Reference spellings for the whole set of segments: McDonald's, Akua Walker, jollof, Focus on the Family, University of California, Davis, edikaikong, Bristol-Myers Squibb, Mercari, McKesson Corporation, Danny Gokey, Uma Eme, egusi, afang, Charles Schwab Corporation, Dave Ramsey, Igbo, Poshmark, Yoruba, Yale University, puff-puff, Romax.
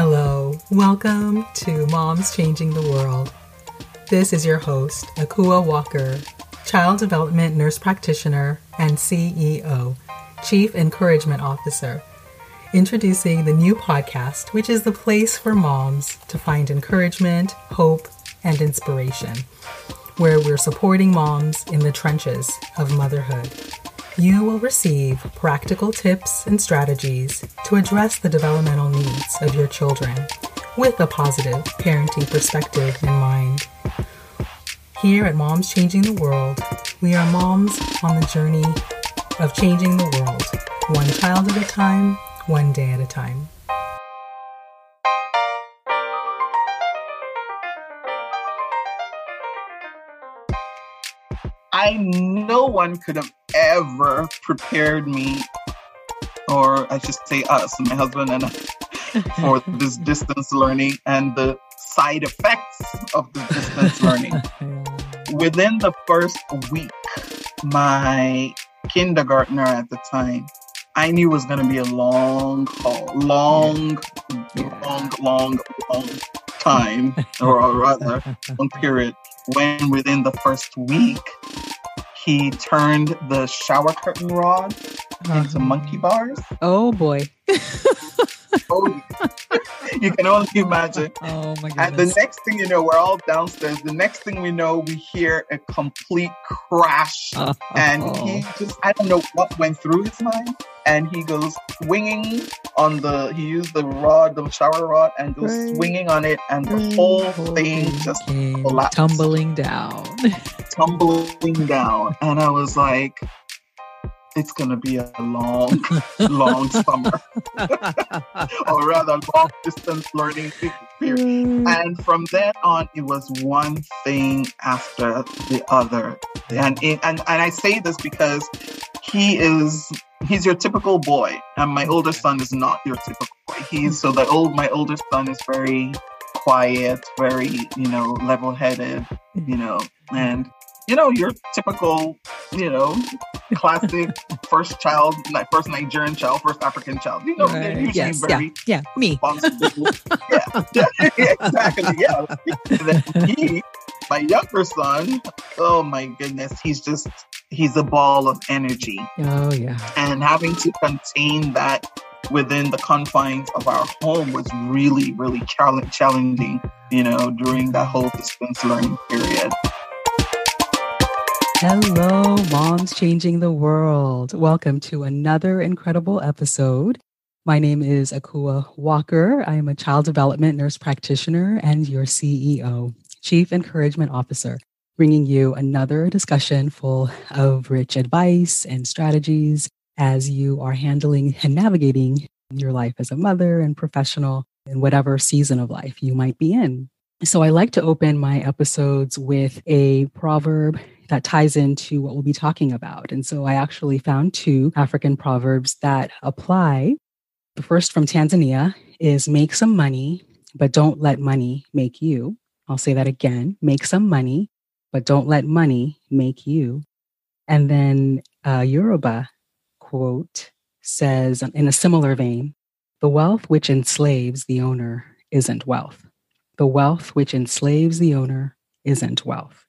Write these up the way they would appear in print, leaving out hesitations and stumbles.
Hello, welcome to Moms Changing the World. This is your host, Akua Walker, Child Development Nurse Practitioner and CEO, Chief Encouragement Officer, introducing the new podcast, which is the place for moms to find encouragement, hope, and inspiration, where we're supporting moms in the trenches of motherhood. You will receive practical tips and strategies to address the developmental needs of your children with a positive parenting perspective in mind. Here at Moms Changing the World, we are moms on the journey of changing the world, one child at a time, one day at a time. No one could have ever prepared me, or I should say us, my husband and I, for this distance learning and the side effects of the distance learning. Within the first week, my kindergartner at the time, I knew it was going to be a long haul, long time, or rather, long period, when within the first week, he turned the shower curtain rod into monkey bars. Oh, boy. Oh, you can only imagine. Oh, my goodness. And the next thing you know, we're all downstairs. The next thing we know, we hear a complete crash. And he just, I don't know what went through his mind. And he goes swinging on the, he used the rod, the shower rod, and goes swinging on it. And the whole thing just collapsed. Tumbling down. And I was like, it's going to be a long, long summer, or rather long distance learning period. And from then on, it was one thing after the other. And I say this because he's your typical boy. And my older son is not your typical boy. My older son is very quiet, very, level-headed, and your typical, classic first Nigerian child, first African child. They're usually very responsible. Yeah, exactly. Yeah. And then my younger son, oh my goodness, he's a ball of energy. Oh yeah. And having to contain that within the confines of our home was really, really challenging, during that whole distance learning period. Hello, Moms Changing the World. Welcome to another incredible episode. My name is Akua Walker. I am a child development nurse practitioner and your CEO, Chief Encouragement Officer, bringing you another discussion full of rich advice and strategies as you are handling and navigating your life as a mother and professional in whatever season of life you might be in. So I like to open my episodes with a proverb that ties into what we'll be talking about. And so I actually found two African proverbs that apply. The first from Tanzania is make some money, but don't let money make you. I'll say that again. Make some money, but don't let money make you. And then a Yoruba quote says, in a similar vein, the wealth which enslaves the owner isn't wealth. The wealth which enslaves the owner isn't wealth.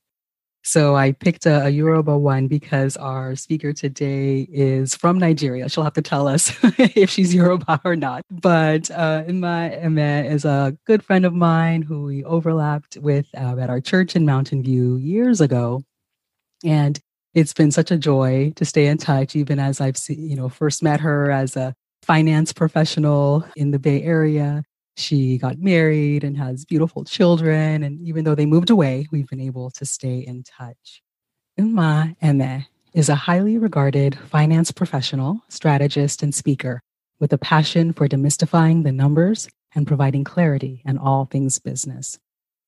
So I picked a Yoruba one because our speaker today is from Nigeria. She'll have to tell us if she's Yoruba or not. But Uma Eme is a good friend of mine who we overlapped with at our church in Mountain View years ago. And it's been such a joy to stay in touch, even as I've first met her as a finance professional in the Bay Area. She got married and has beautiful children. And even though they moved away, we've been able to stay in touch. Uma Eme is a highly regarded finance professional, strategist, and speaker with a passion for demystifying the numbers and providing clarity in all things business.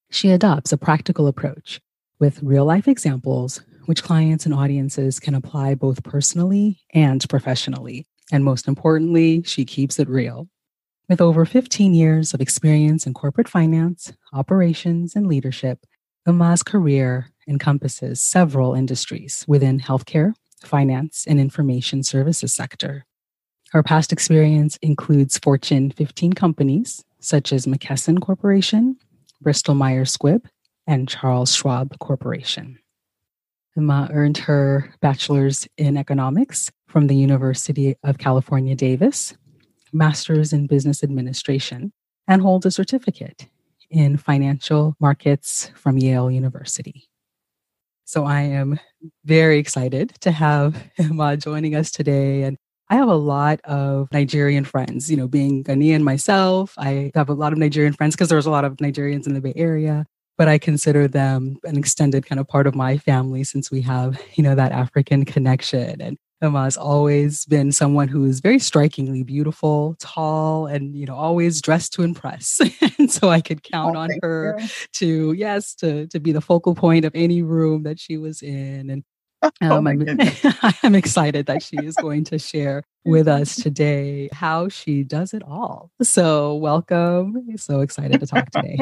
She adopts a practical approach with real-life examples, which clients and audiences can apply both personally and professionally. And most importantly, she keeps it real. With over 15 years of experience in corporate finance, operations, and leadership, Uma's career encompasses several industries within healthcare, finance, and information services sector. Her past experience includes Fortune 15 companies, such as McKesson Corporation, Bristol-Myers Squibb, and Charles Schwab Corporation. Uma earned her bachelor's in economics from the University of California, Davis, master's in business administration, and holds a certificate in financial markets from Yale University. So I am very excited to have Uma joining us today. And I have a lot of Nigerian friends, you know, being Ghanaian myself. I have a lot of Nigerian friends because there's a lot of Nigerians in the Bay Area, but I consider them an extended kind of part of my family since we have, you know, that African connection. And Uma has always been someone who is very strikingly beautiful, tall, and, you know, always dressed to impress. And so I could count on her to, yes, to be the focal point of any room that she was in. And I'm excited that she is going to share with us today how she does it all. So welcome. So excited to talk today.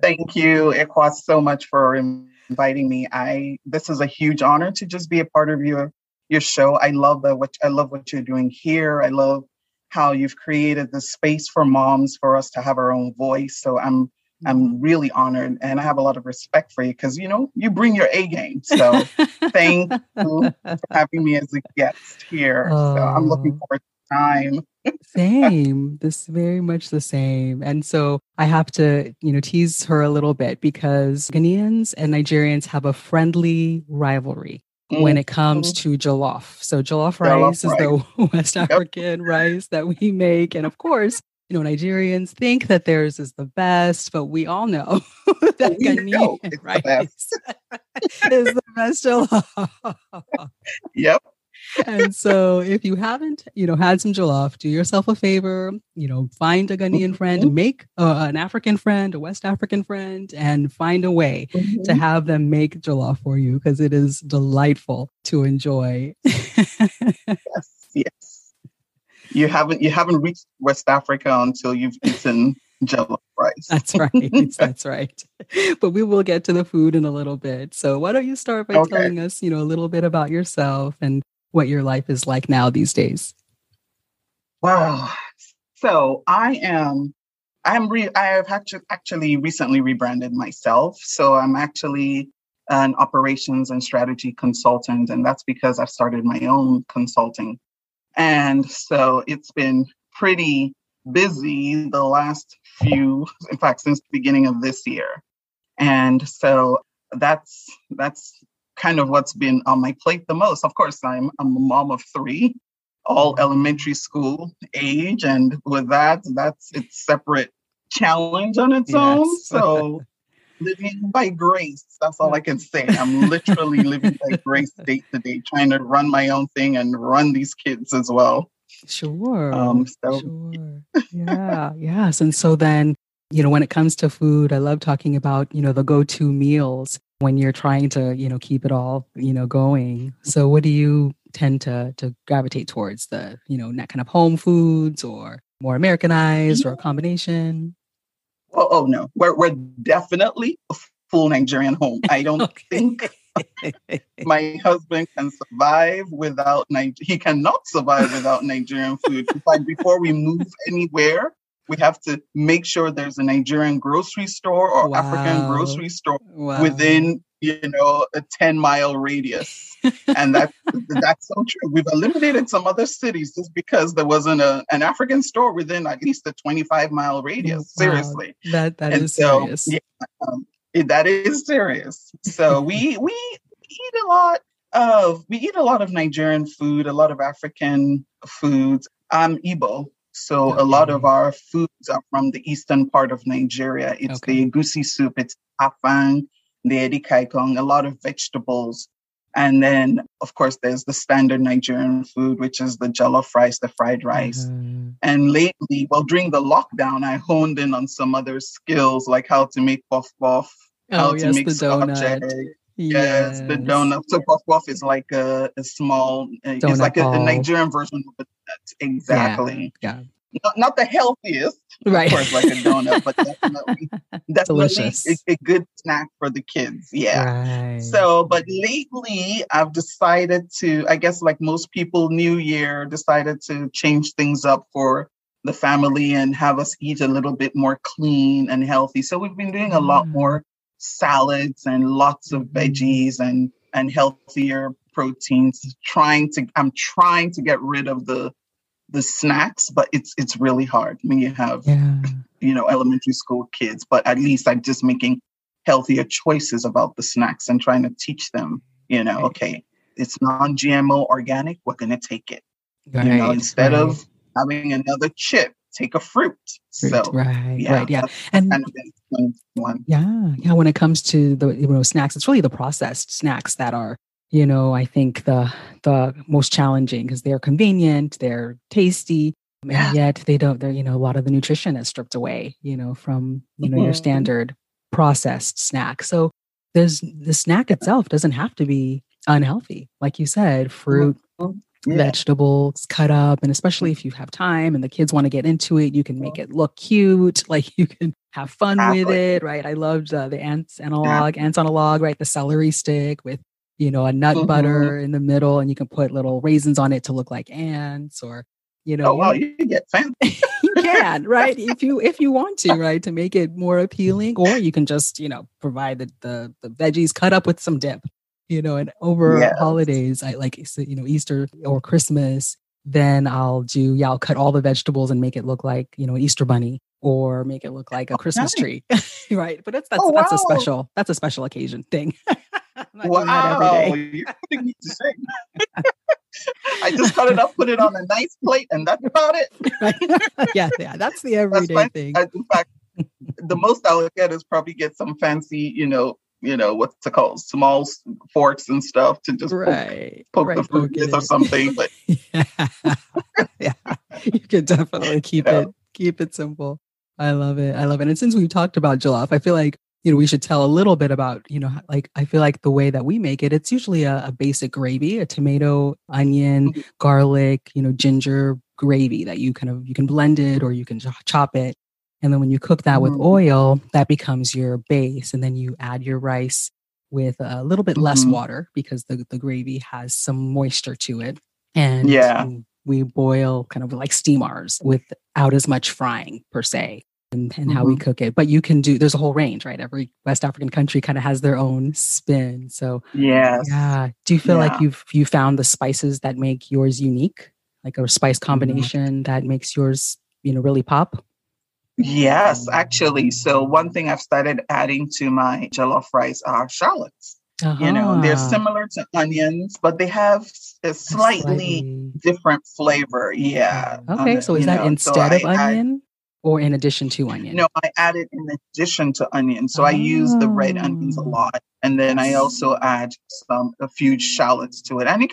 Thank you, Akua, so much for inviting me. This is a huge honor to just be a part of your show. I love what you're doing here. I love how you've created this space for moms, for us to have our own voice. So I'm really honored, and I have a lot of respect for you because, you know, you bring your A game. So thank you for having me as a guest here. Oh. So I'm looking forward to time. Same. This very much the same. And so I have to, you know, tease her a little bit because Ghanaians and Nigerians have a friendly rivalry when it comes to jollof. So jollof rice is the West African rice that we make. And of course, you know, Nigerians think that theirs is the best, but we all know that Ghanaian rice is the best jollof. Yep. And so if you haven't, you know, had some jollof, do yourself a favor, you know, find a Ghanaian friend, make an African friend, a West African friend, and find a way to have them make jollof for you because it is delightful to enjoy. Yes. You haven't reached West Africa until you've eaten jollof rice. That's right. That's right. But we will get to the food in a little bit. So why don't you start by telling us, you know, a little bit about yourself and what your life is like now these days? Wow. So I have actually recently rebranded myself. So I'm actually an operations and strategy consultant, and that's because I've started my own consulting. And so it's been pretty busy the last few, in fact, since the beginning of this year. And so that's kind of what's been on my plate the most. Of course, I'm a mom of three, all elementary school age. And with that's its separate challenge on its own. So living by grace, that's all I can say. I'm literally living by grace day to day, trying to run my own thing and run these kids as well. Sure. Sure. Yeah. Yes. And so then, you know, when it comes to food, I love talking about, you know, the go-to meals when you're trying to, you know, keep it all, you know, going. So what do you tend to gravitate towards, the, you know, that kind of home foods or more Americanized or a combination? Oh no, we're definitely a full Nigerian home. I don't think my husband can survive without he cannot survive without Nigerian food. In fact, before we move anywhere, we have to make sure there's a Nigerian grocery store or African grocery store within, you know, a 10-mile radius. And that's so true. We've eliminated some other cities just because there wasn't an African store within at least a 25-mile radius. Seriously. Wow. That is serious. Yeah, that is serious. So we eat a lot of Nigerian food, a lot of African foods. I'm Igbo. So a lot of our foods are from the eastern part of Nigeria. It's the egusi soup, it's afang, the edikaikong, a lot of vegetables. And then, of course, there's the standard Nigerian food, which is the jollof rice, the fried rice. Mm-hmm. And lately, during the lockdown, I honed in on some other skills, like how to make puff-puff, how to make scotch egg. Yes, the donut. So puff-puff is like a small, donut, it's like a Nigerian version of a donut. Exactly. Yeah. Not the healthiest, right, of course, like a donut, but definitely a good snack for the kids. Yeah. Right. So, but lately I've decided to, I guess like most people, New Year, decided to change things up for the family and have us eat a little bit more clean and healthy. So we've been doing a lot more salads and lots of veggies and healthier proteins. I'm trying to get rid of the snacks, but it's really hard when you have, elementary school kids, but at least I'm just making healthier choices about the snacks and trying to teach them, right. Okay, it's non-GMO organic. We're going to take it. Right, instead of having another chip, take a fruit. So, yeah. And kind of been one. Yeah. When it comes to the snacks, it's really the processed snacks that are, I think the most challenging because they're convenient, they're tasty, and yet they're a lot of the nutrition is stripped away, from, your standard processed snack. So there's the snack itself doesn't have to be unhealthy. Like you said, fruit, vegetables cut up. And especially if you have time and the kids want to get into it, you can make it look cute. Like you can have fun with it. Right. I loved the ants analog, right. The celery stick with, a nut butter in the middle, and you can put little raisins on it to look like ants or, Oh, wow, you can get fancy. You can, right? If you want to, right? To make it more appealing, or you can just, provide the veggies cut up with some dip, and over holidays, I like, Easter or Christmas, then I'll cut all the vegetables and make it look like, an Easter bunny or make it look like a Christmas tree, right? But that's a special occasion thing. Wow. You don't need to say. I just cut it up, put it on a nice plate, and that's about it. yeah, that's the everyday thing. In fact, the most I'll get is probably get some fancy, small forks and stuff to just poke the fruit with or something. But yeah, you can definitely keep it simple. I love it. And since we've talked about jollof, I feel like we should tell a little bit about, I feel like the way that we make it, it's usually a basic gravy, a tomato, onion, garlic, ginger gravy that you can blend it or you can chop it. And then when you cook that with oil, that becomes your base. And then you add your rice with a little bit less water because the gravy has some moisture to it. And we boil kind of like steamers without as much frying per se. And how we cook it. But you can there's a whole range, right? Every West African country kind of has their own spin. So yeah. Do you feel like you found the spices that make yours unique? Like a spice combination that makes yours, really pop? Yes, actually. So one thing I've started adding to my jollof rice are shallots. Uh-huh. They're similar to onions, but they have a slightly different flavor. Yeah. Okay. So is that instead of onion? Or in addition to onion? No, I add it in addition to onion. So I use the red onions a lot. And then I also add a few shallots to it. And it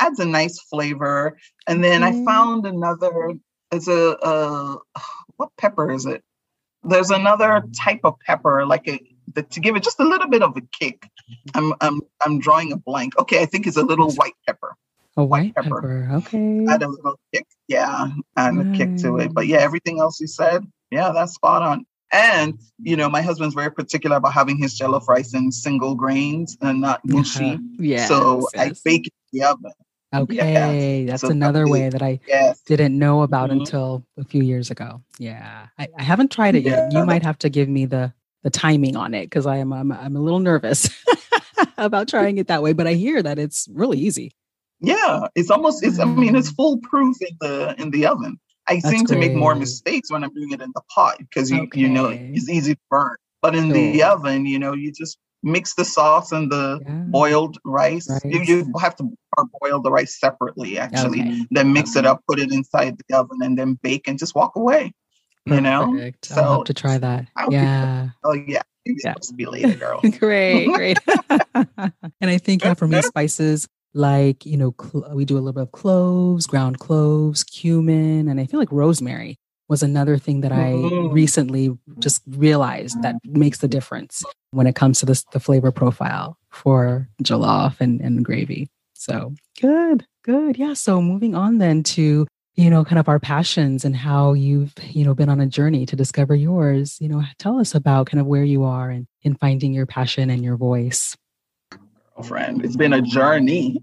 adds a nice flavor. And then I found another, it's what pepper is it? There's another type of pepper, to give it just a little bit of a kick. I'm drawing a blank. Okay, I think it's a little white pepper. A white pepper. Okay. Add a little kick. Yeah. And a kick to it. But yeah, everything else you said, that's spot on. And, my husband's very particular about having his jollof rice in single grains and not mushi. Yeah. So I bake it in the oven. Okay. Yes. That's another way that I didn't know about until a few years ago. Yeah. I haven't tried it yet. You might have to give me the timing on it because I'm a little nervous about trying it that way. But I hear that it's really easy. Yeah, it's foolproof in the oven. I seem to make more mistakes when I'm doing it in the pot because it's easy to burn. But in the oven, you just mix the sauce and the boiled rice. You have to boil the rice separately, actually. Okay. Then mix it up, put it inside the oven, and then bake and just walk away. Perfect. So I'll have to try that. Supposed to be later, girl. Great. And I think for me, spices. Like, we do a little bit of cloves, ground cloves, cumin, and I feel like rosemary was another thing that I recently just realized that makes the difference when it comes to the flavor profile for jollof and gravy. So good. Yeah. So moving on then to, kind of our passions and how you've, been on a journey to discover yours, tell us about kind of where you are and in finding your passion and your voice. Friend, it's been a journey.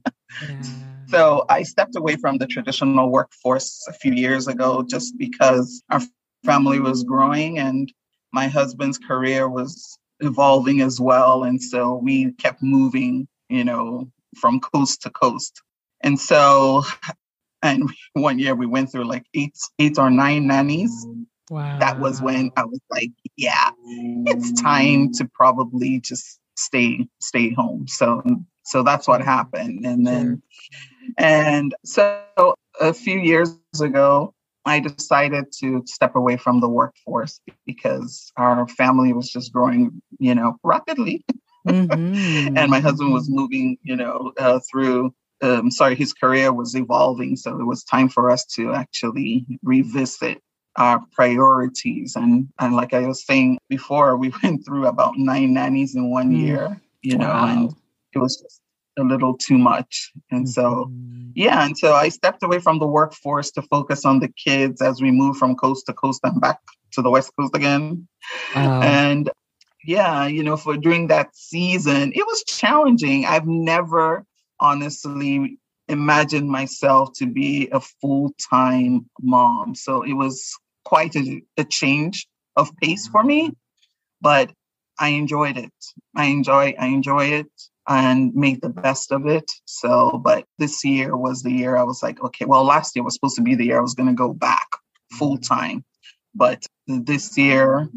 So I stepped away from the traditional workforce a few years ago just because our family was growing and my husband's career was evolving as well. And so we kept moving, you know, from coast to coast. And so, and one year we went through like eight or nine nannies. Wow. That was when I was like, yeah, it's time to probably just stay home. So that's what happened. And then, and so a few years ago, I decided to step away from the workforce because our family was just growing, you know, rapidly. Mm-hmm. And my husband was moving, you know, his career was evolving. So it was time for us to actually revisit our priorities. And like I was saying before, we went through about 9 nannies in 1 year, you know, and it was just a little too much. And so, yeah, and so I stepped away from the workforce to focus on the kids as we moved from coast to coast and back to the West Coast again. And yeah, you know, for during that season, it was challenging. I've never honestly imagined myself to be a full-time mom. So it was quite a change of pace for me, but I enjoyed it. I enjoy it and make the best of it. So, but this year was the year I was like, okay, well, last year was supposed to be the year I was going to go back full-time. But this year,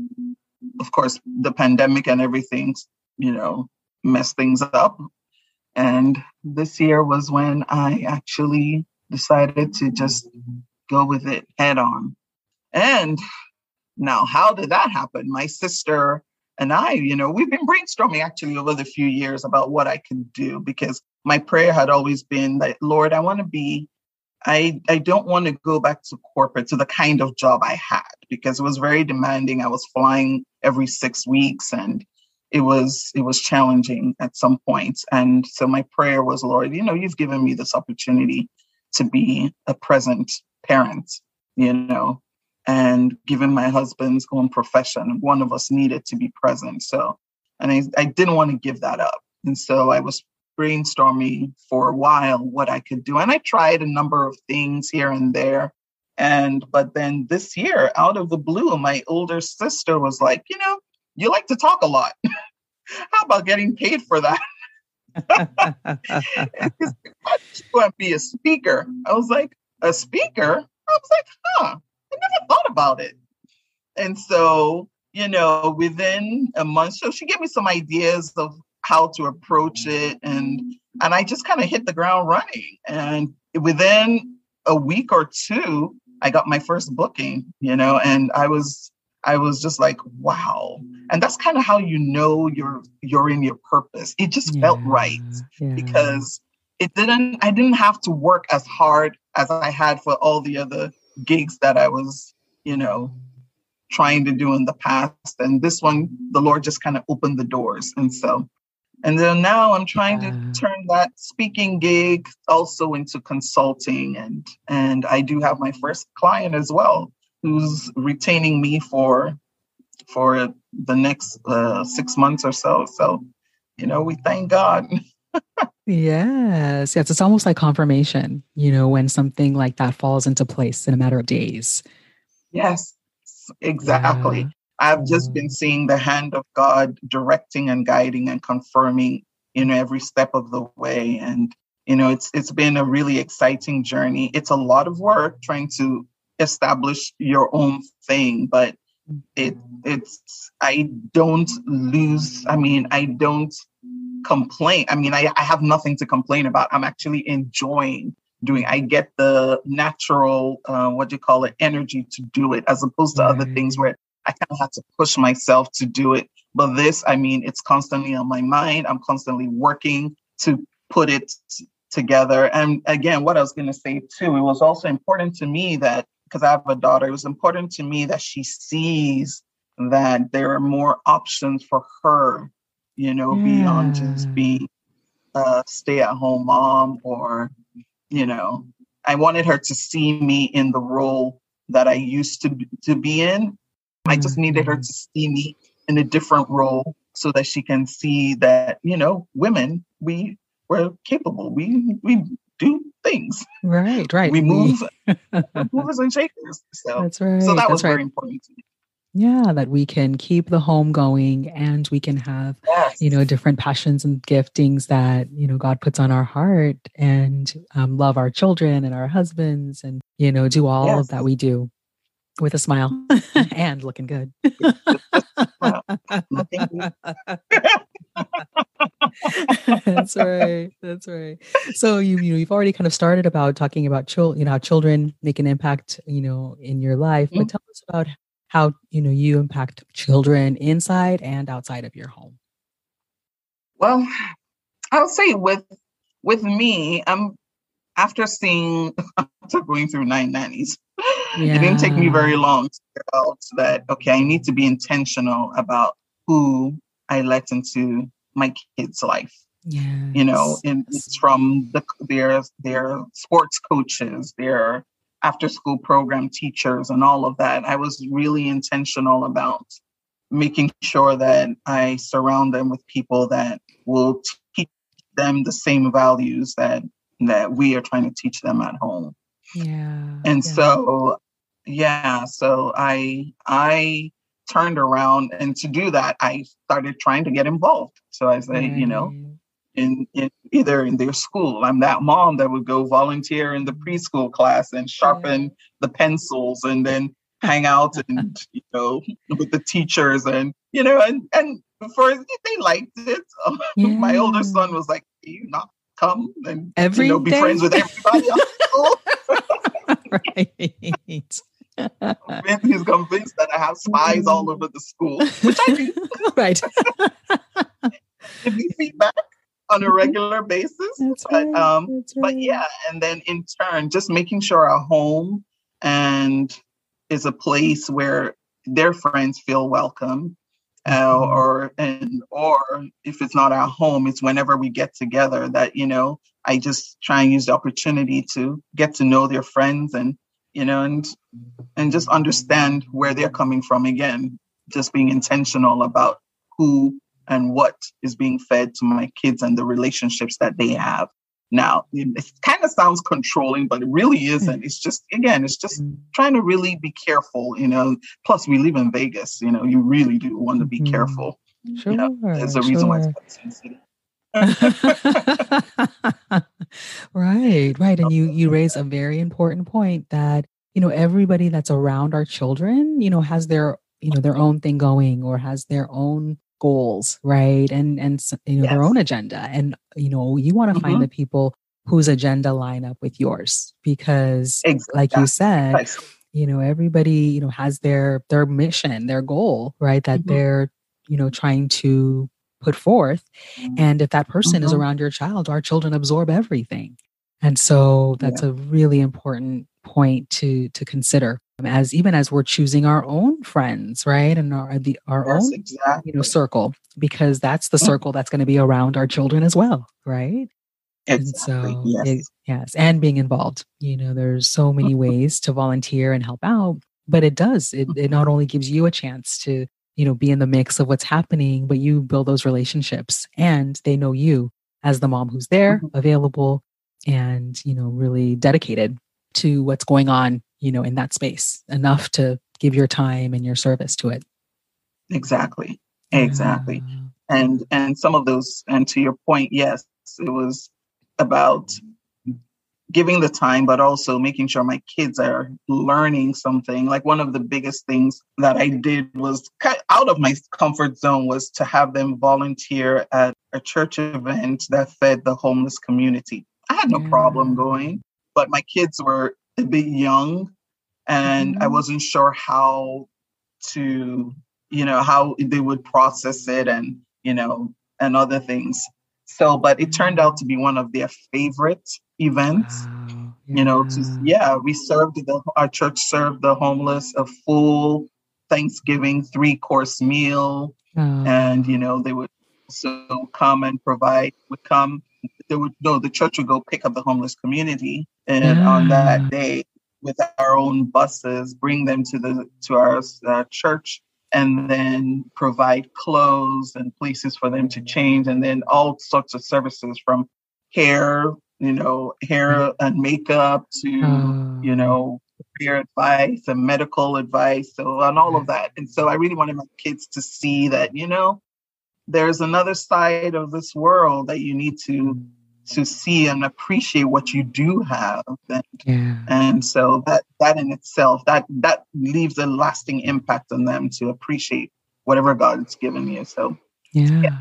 of course, the pandemic and everything, you know, messed things up. And this year was when I actually decided to just go with it head on. And now, how did that happen? My sister and I, you know, we've been brainstorming actually over the few years about what I could do, because my prayer had always been that, Lord, I don't want to go back to corporate, to the kind of job I had, because it was very demanding. I was flying every 6 weeks and it was challenging at some points. And so my prayer was, Lord, you know, you've given me this opportunity to be a present parent, you know, and given my husband's own profession, one of us needed to be present. So, and I didn't want to give that up. And so I was brainstorming for a while what I could do. And I tried a number of things here and there. But then this year, out of the blue, my older sister was like, you know, you like to talk a lot. How about getting paid for that? I just want to be a speaker. I was like, a speaker? I was like, huh, I never thought about it. And so, you know, within a month, so she gave me some ideas of how to approach it. And I just kind of hit the ground running. And within a week or two, I got my first booking, you know, and I was just like, wow. And that's kind of how you know you're in your purpose. It just felt right because I didn't have to work as hard as I had for all the other gigs that I was, you know, trying to do in the past. And this one, the Lord just kind of opened the doors. And then now I'm trying to turn that speaking gig also into consulting. And I do have my first client as well, who's retaining me for the next 6 months or so. So, you know, we thank God. Yes. It's almost like confirmation, you know, when something like that falls into place in a matter of days. Yes, exactly. Yeah. I've just been seeing the hand of God directing and guiding and confirming, you know, every step of the way. And, you know, it's been a really exciting journey. It's a lot of work trying to establish your own thing, but I don't complain. I mean, I have nothing to complain about. I'm actually enjoying doing. I get the natural, energy to do it, as opposed to other things where I kind of have to push myself to do it. But this, I mean, it's constantly on my mind. I'm constantly working to put it together. And again, what I was going to say too, it was also important to me that, because I have a daughter, it was important to me that she sees that there are more options for her, you know, beyond just being a stay-at-home mom, or, you know, I wanted her to see me in the role that I used to be in. I just needed her to see me in a different role so that she can see that, you know, women, we're capable. We do things. Right, right. We move and shake this. So that's right. So that was very important to me. Yeah, that we can keep the home going and we can have, yes, you know, different passions and giftings that, you know, God puts on our heart and love our children and our husbands and, you know, do all, yes, of that we do with a smile and looking good. That's right. That's right. So you've already kind of started about talking about children, you know, how children make an impact, you know, in your life, mm-hmm, but tell us about how, you know, you impact children inside and outside of your home. Well, I'll say with me, after going through 9 nannies, yeah, it didn't take me very long to figure out that, okay, I need to be intentional about who I let into my kids' life. Yeah, you know, and it's from their sports coaches, their after school program teachers and all of that. I was really intentional about making sure that I surround them with people that will teach them the same values that we are trying to teach them at home. Yeah. And so I turned around, and to do that, I started trying to get involved. So I say, right, you know, in either in their school. I'm that mom that would go volunteer in the preschool class and sharpen, yeah, the pencils and then hang out and, you know, with the teachers and, you know, and for they liked it. Yeah. My older son was like, "Can you not come and, you know, be friends with everybody at school?" Right. He's convinced that I have spies all over the school, which I do. Right. Give me feedback on a regular basis. That's right. That's right. But yeah, and then in turn, just making sure our home and is a place where their friends feel welcome, or if it's not our home, it's whenever we get together that, you know, I just try and use the opportunity to get to know their friends and, you know, and just understand where they're coming from. Again, just being intentional about who and what is being fed to my kids and the relationships that they have. Now, it kind of sounds controlling, but it really isn't. It's just, again, it's just trying to really be careful, you know. Plus, we live in Vegas, you know, you really do want to be careful. Sure, you know, there's a reason why it's called Sin City. Right. And you raise a very important point that, you know, everybody that's around our children, you know, has their, you know, their own thing going or has their own goals, right? And you know, yes, their own agenda. And, you know, you want to find the people whose agenda line up with yours, because like you said, you know, everybody, you know, has their mission, their goal, right? That they're, you know, trying to put forth. And if that person is around your child, our children absorb everything. And so that's a really important point to consider, as we're choosing our own friends, right? And our own you know, circle, because that's the circle that's going to be around our children as well, right? Exactly. And so, yes. And being involved, you know, there's so many ways to volunteer and help out, but it does. It not only gives you a chance to, you know, be in the mix of what's happening, but you build those relationships and they know you as the mom who's there, available, and, you know, really dedicated to what's going on, you know, in that space, enough to give your time and your service to it. Exactly. Yeah. And some of those, and to your point, yes, it was about giving the time, but also making sure my kids are learning something. Like one of the biggest things that I did was cut out of my comfort zone was to have them volunteer at a church event that fed the homeless community. I had no problem going, but my kids were a bit young and I wasn't sure how to, you know, how they would process it and, you know, and other things. So, but it turned out to be one of their favorite events. Wow. Yeah. You know, we served our church served the homeless a full Thanksgiving 3-course meal. Oh. And, you know, they would also come and the church would go pick up the homeless community. And on that day, with our own buses, bring them to our church and then provide clothes and places for them to change. And then all sorts of services from hair you know, hair and makeup to, you know, career advice and medical advice, so, and all of that. And so I really wanted my kids to see that, you know, there's another side of this world that you need to see and appreciate what you do have. And, and so that in itself, that leaves a lasting impact on them to appreciate whatever God's given you. So, yeah,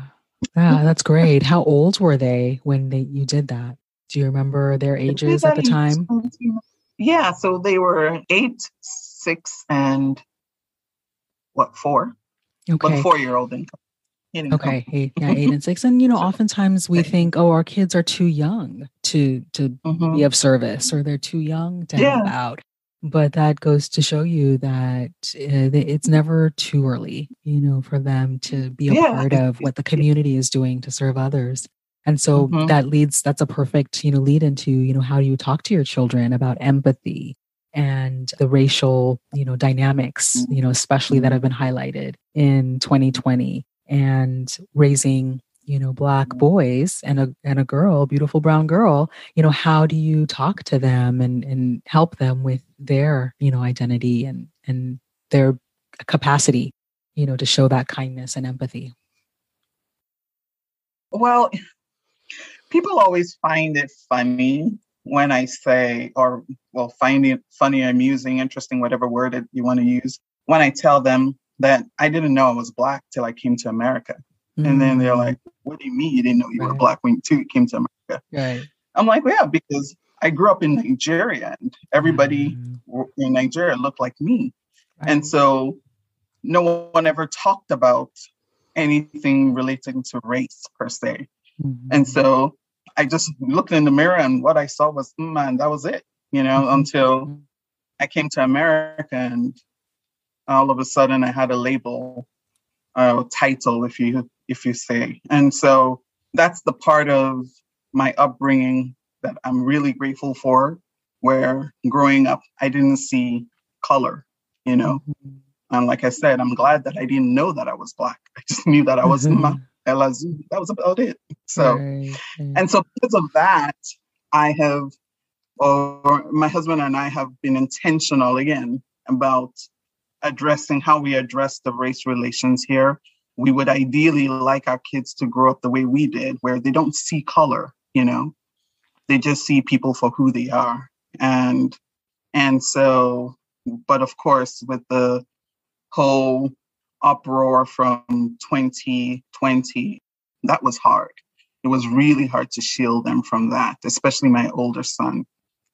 that's great. How old were they when you did that? Do you remember their ages at the time? Yeah, so they were 8, 6, and 4? Okay. Well, 4-year-old income. Okay. 8 and 6. And, you know, oftentimes we think, oh, our kids are too young to be of service, or they're too young to help out. But that goes to show you that it's never too early, you know, for them to be a part of what the community is doing to serve others. And so that's a perfect, you know, lead into, you know, how do you talk to your children about empathy and the racial, you know, dynamics, you know, especially that have been highlighted in 2020, and raising, you know, Black boys and a girl, beautiful brown girl, you know, how do you talk to them and help them with their, you know, identity and their capacity, you know, to show that kindness and empathy? Well, people always find it funny when I say, find it funny, amusing, interesting, whatever word you want to use, when I tell them that I didn't know I was Black till I came to America. And then they're like, what do you mean you didn't know you were Black when you came to America? Right. I'm like, well, yeah, because I grew up in Nigeria and everybody in Nigeria looked like me. Right. And so no one ever talked about anything relating to race per se. And so I just looked in the mirror and what I saw was, man, that was it, you know, until I came to America and all of a sudden I had a label. Title, if you say. And so that's the part of my upbringing that I'm really grateful for, where growing up, I didn't see color, you know. And like I said, I'm glad that I didn't know that I was Black. I just knew that I was Ella Zoo. That was about it. So, and so because of that, my husband and I have been intentional again about addressing how we address the race relations here. We would ideally like our kids to grow up the way we did, where they don't see color, you know, they just see people for who they are. And so, but of course, with the whole uproar from 2020, that was hard. It was really hard to shield them from that, especially my older son,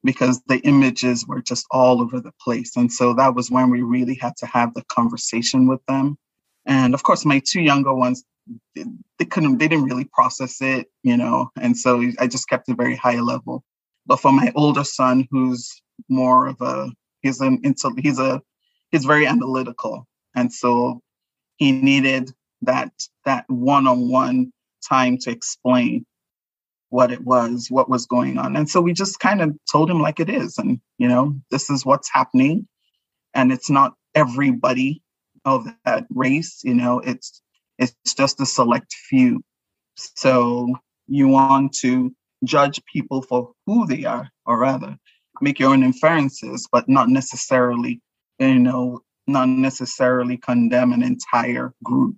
because the images were just all over the place. And so that was when we really had to have the conversation with them. And of course, my two younger ones, they didn't really process it, you know, and so I just kept it very high level. But for my older son, who's more of he's very analytical. And so he needed that one-on-one time to explain what was going on. And so we just kind of told him like it is. And, you know, this is what's happening. And it's not everybody of that race, you know, it's just a select few. So you want to judge people for who they are, or rather make your own inferences, but not necessarily condemn an entire group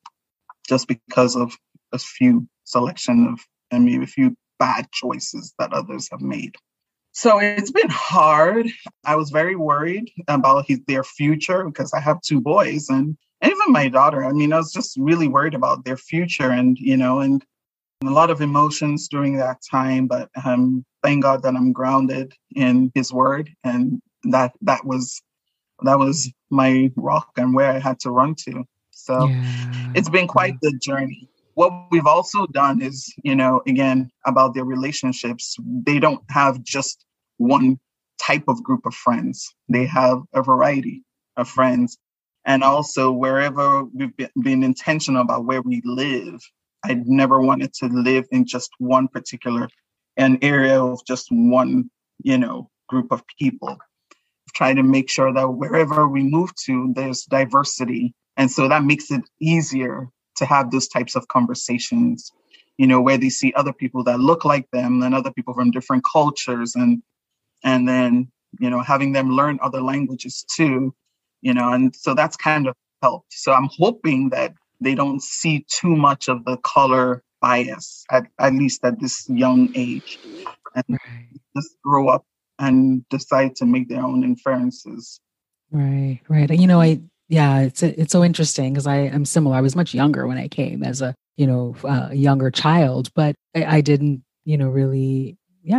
just because of a few selection of, I mean, a few bad choices that others have made. So it's been hard. I was very worried about their future because I have two boys and even my daughter. I mean, I was just really worried about their future and, you know, and a lot of emotions during that time. But thank God that I'm grounded in His Word. And that was my rock and where I had to run to. So it's been quite the journey. What we've also done is, you know, again, about their relationships, they don't have just one type of group of friends. They have a variety of friends. And also wherever we've been intentional about where we live, I never wanted to live in just one particular, an area of just one, you know, group of people. Try to make sure that wherever we move to, there's diversity. And so that makes it easier to have those types of conversations you know, where they see other people that look like them and other people from different cultures, and then, you know, having them learn other languages too, you know, and so that's kind of helped. So I'm hoping that they don't see too much of the color bias, at least at this young age, and right. just grow up and decide to make their own inferences. Right, right. You know, it's so interesting because I am similar. I was much younger when I came as a, you know, younger child, but I didn't, you know, really,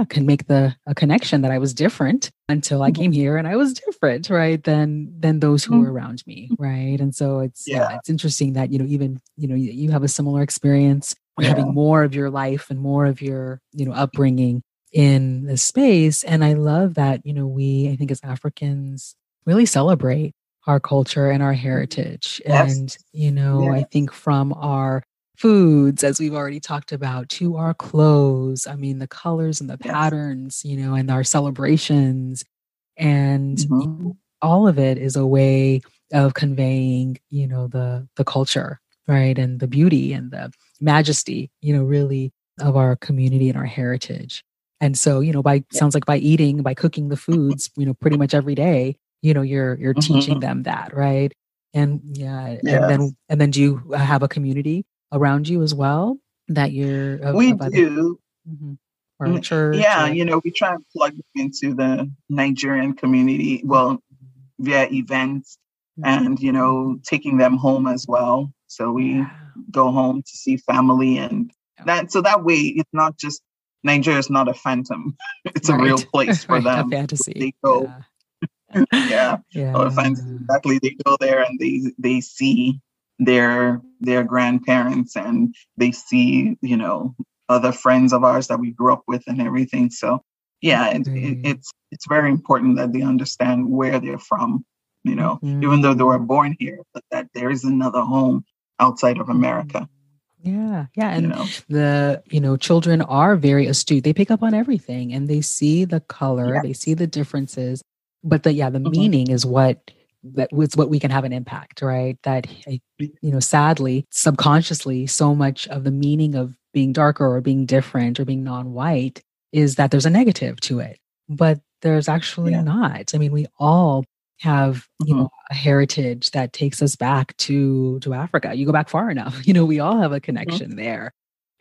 can make a connection that I was different until I came here, and I was different, right, than those who were around me, right? And so it's interesting that, you know, even, you know, you have a similar experience, having more of your life and more of your, you know, upbringing in this space. And I love that, you know, I think as Africans really celebrate our culture and our heritage. Yes. And, you know, I think from our foods, as we've already talked about, to our clothes, I mean, the colors and the patterns, you know, and our celebrations and all of it is a way of conveying, you know, the culture, right? And the beauty and the majesty, you know, really of our community and our heritage. And so, you know, sounds like by eating, by cooking the foods, you know, pretty much every day, you know, you're teaching them that, right? And then do you have a community around you as well that you're? We do. Or church, or... you know, we try and plug into the Nigerian community, well, via events, and, you know, taking them home as well. So we go home to see family, and that, so that way it's not just Nigeria is not a phantom; it's a real place for them. A fantasy. They go. They go there and they see their grandparents, and they see, you know, other friends of ours that we grew up with and everything. So it's very important that they understand where they're from, you know, even though they were born here, but that there is another home outside of America. And children are very astute. They pick up on everything, and they see the color, they see the differences. But the meaning is what we can have an impact, right? That, you know, sadly, subconsciously, so much of the meaning of being darker or being different or being non-white is that there's a negative to it, but there's actually not. I mean, we all have, you know, a heritage that takes us back to Africa. You go back far enough, you know, we all have a connection there.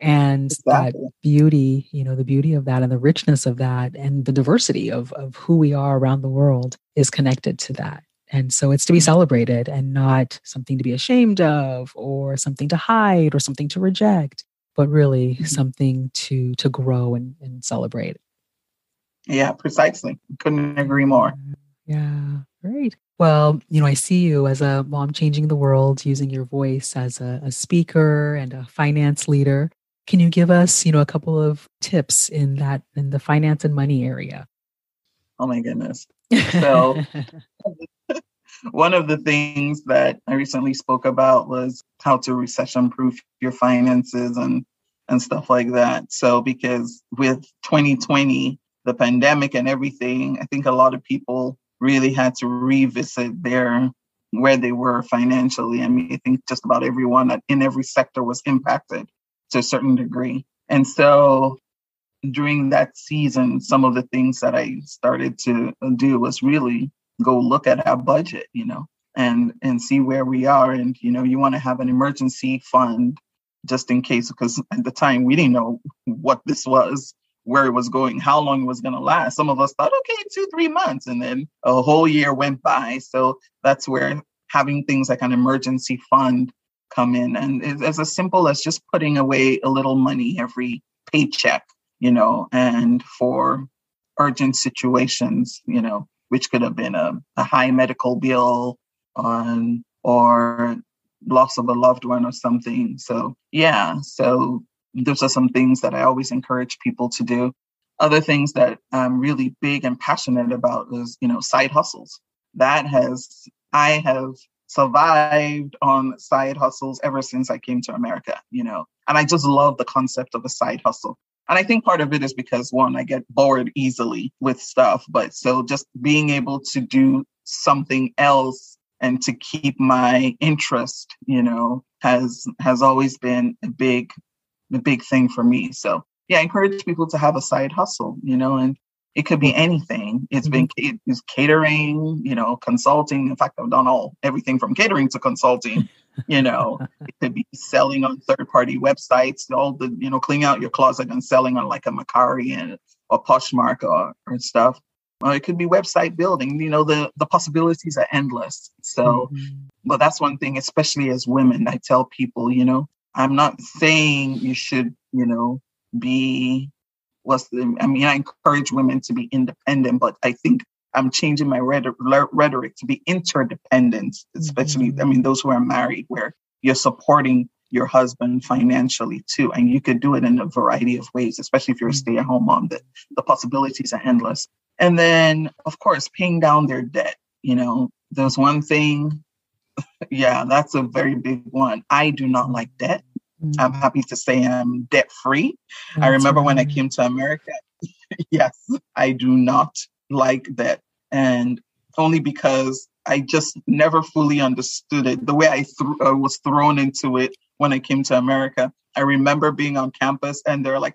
And that beauty, you know, the beauty of that and the richness of that and the diversity of who we are around the world is connected to that. And so it's to be celebrated and not something to be ashamed of or something to hide or something to reject, but really something to grow and celebrate. Yeah, precisely. Couldn't agree more. Yeah, great. Well, you know, I see you as a mom changing the world, using your voice as a speaker and a finance leader. Can you give us, you know, a couple of tips in the finance and money area? Oh my goodness. So one of the things that I recently spoke about was how to recession-proof your finances and stuff like that. So because with 2020, the pandemic and everything, I think a lot of people really had to revisit where they were financially. I mean, I think just about everyone in every sector was impacted to a certain degree. And so during that season, some of the things that I started to do was really go look at our budget, you know, and see where we are. And, you know, you want to have an emergency fund just in case, because at the time we didn't know what this was, where it was going, how long it was going to last. Some of us thought, okay, 2-3 months. And then a whole year went by. So that's where having things like an emergency fund come in. And it's as simple as just putting away a little money every paycheck, you know, and for urgent situations, you know, which could have been a high medical bill or loss of a loved one or something. So, those are some things that I always encourage people to do. Other things that I'm really big and passionate about is, you know, side hustles. I have survived on side hustles ever since I came to America, you know, and I just love the concept of a side hustle. And I think part of it is because, one, I get bored easily with stuff, but so just being able to do something else and to keep my interest, you know, has always been a big the big thing for me. So yeah, I encourage people to have a side hustle, you know, and it could be anything. It's been it's catering, you know, consulting. In fact, I've done everything from catering to consulting, you know. It could be selling on third-party websites, all the, you know, cleaning out your closet and selling on like a Mercari or Poshmark or stuff. Or it could be website building. You know, the possibilities are endless. So, but that's one thing, especially as women, I tell people, you know, I'm not saying you should, you know, I encourage women to be independent, but I think I'm changing my rhetoric to be interdependent, especially, I mean, those who are married, where you're supporting your husband financially too. And you could do it in a variety of ways, especially if you're a stay-at-home mom, that the possibilities are endless. And then, of course, paying down their debt. You know, there's one thing. Yeah, that's a very big one. I do not like debt. I'm happy to say I'm debt-free. I remember when I came to America. Yes, I do not like debt. And only because I just never fully understood it. The way I was thrown into it when I came to America. I remember being on campus and they're like,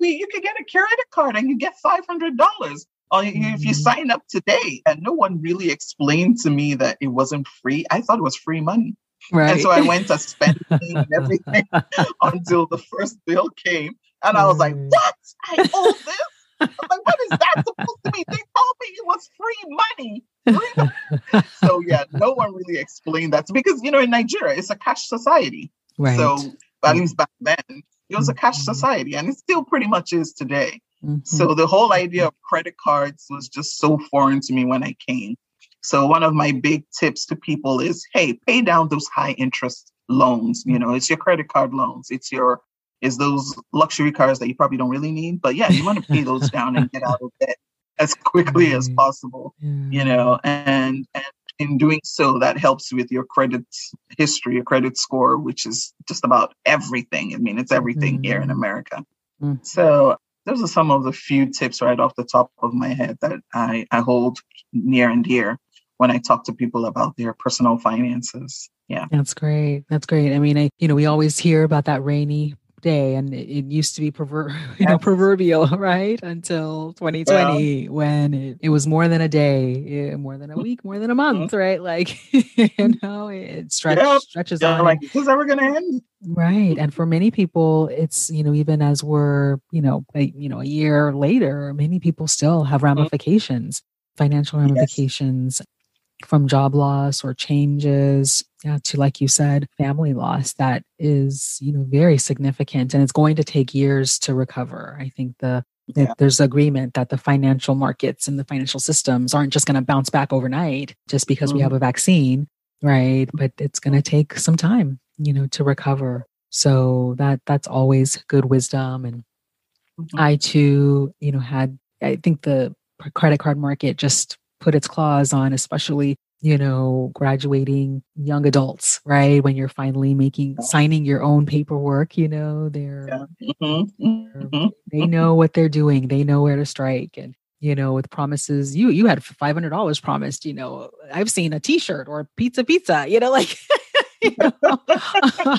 you could get a credit card and you get $500 if you sign up today. And no one really explained to me that it wasn't free. I thought it was free money. Right. And so I went to spending and everything until the first bill came. And I was like, what? I owe this? I'm like, what is that supposed to be? They told me it was free money. So yeah, no one really explained that. Because, you know, in Nigeria, it's a cash society. Right. So at least back then, it was a cash society. And it still pretty much is today. Mm-hmm. So the whole idea of credit cards was just so foreign to me when I came. So one of my big tips to people is, hey, pay down those high interest loans. You know, it's your credit card loans. It's those luxury cars that you probably don't really need. But yeah, you want to pay those down and get out of debt as quickly as possible, you know, and in doing so, that helps with your credit history, your credit score, which is just about everything. I mean, it's everything here in America. Mm-hmm. So those are some of the few tips right off the top of my head that I hold near and dear when I talk to people about their personal finances. Yeah. That's great. That's great. I mean, we always hear about that rainy day, and it used to be proverbial, right? Until 2020, when it was more than a day, more than a week, more than a month, right? Like, you know, it stretches on. Like, is this ever going to end? Right. And for many people, it's, you know, even as we're, a year later, many people still have ramifications, financial ramifications. Yes. From job loss or changes to, like you said, family loss that is, you know, very significant, and it's going to take years to recover. I think there's agreement that the financial markets and the financial systems aren't just going to bounce back overnight just because we have a vaccine, right? But it's going to take some time, you know, to recover. So that's always good wisdom. And I too, you know, I think the credit card market just put its claws on, especially, you know, graduating young adults, right? When you're finally signing your own paperwork, you know, they know what they're doing. They know where to strike. And, you know, with promises, you had $500 promised, you know, I've seen a t-shirt or pizza, you know, like, you know,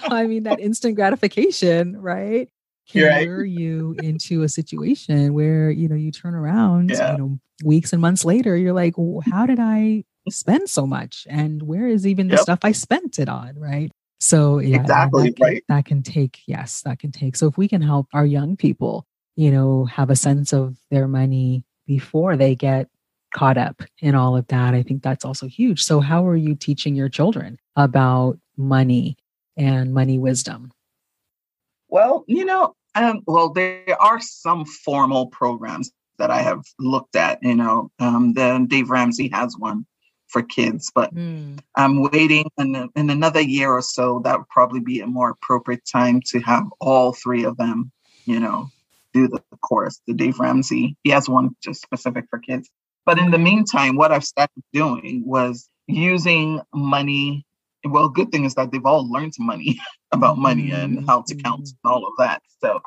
I mean, that instant gratification, right? Can lure you into a situation where, you know, you turn around, you know, weeks and months later, you're like, how did I spend so much? And where is even the stuff I spent it on? Right. So yeah, exactly, that can take. So if we can help our young people, you know, have a sense of their money before they get caught up in all of that, I think that's also huge. So how are you teaching your children about money and money wisdom? Well, you know, there are some formal programs that I have looked at, you know, the Dave Ramsey has one for kids, but I'm waiting in another year or so, that would probably be a more appropriate time to have all three of them, you know, do the course. The Dave Ramsey, he has one just specific for kids. But in the meantime, what I've started doing was using money. Well, good thing is that they've all learned money about money and how to count and all of that. So,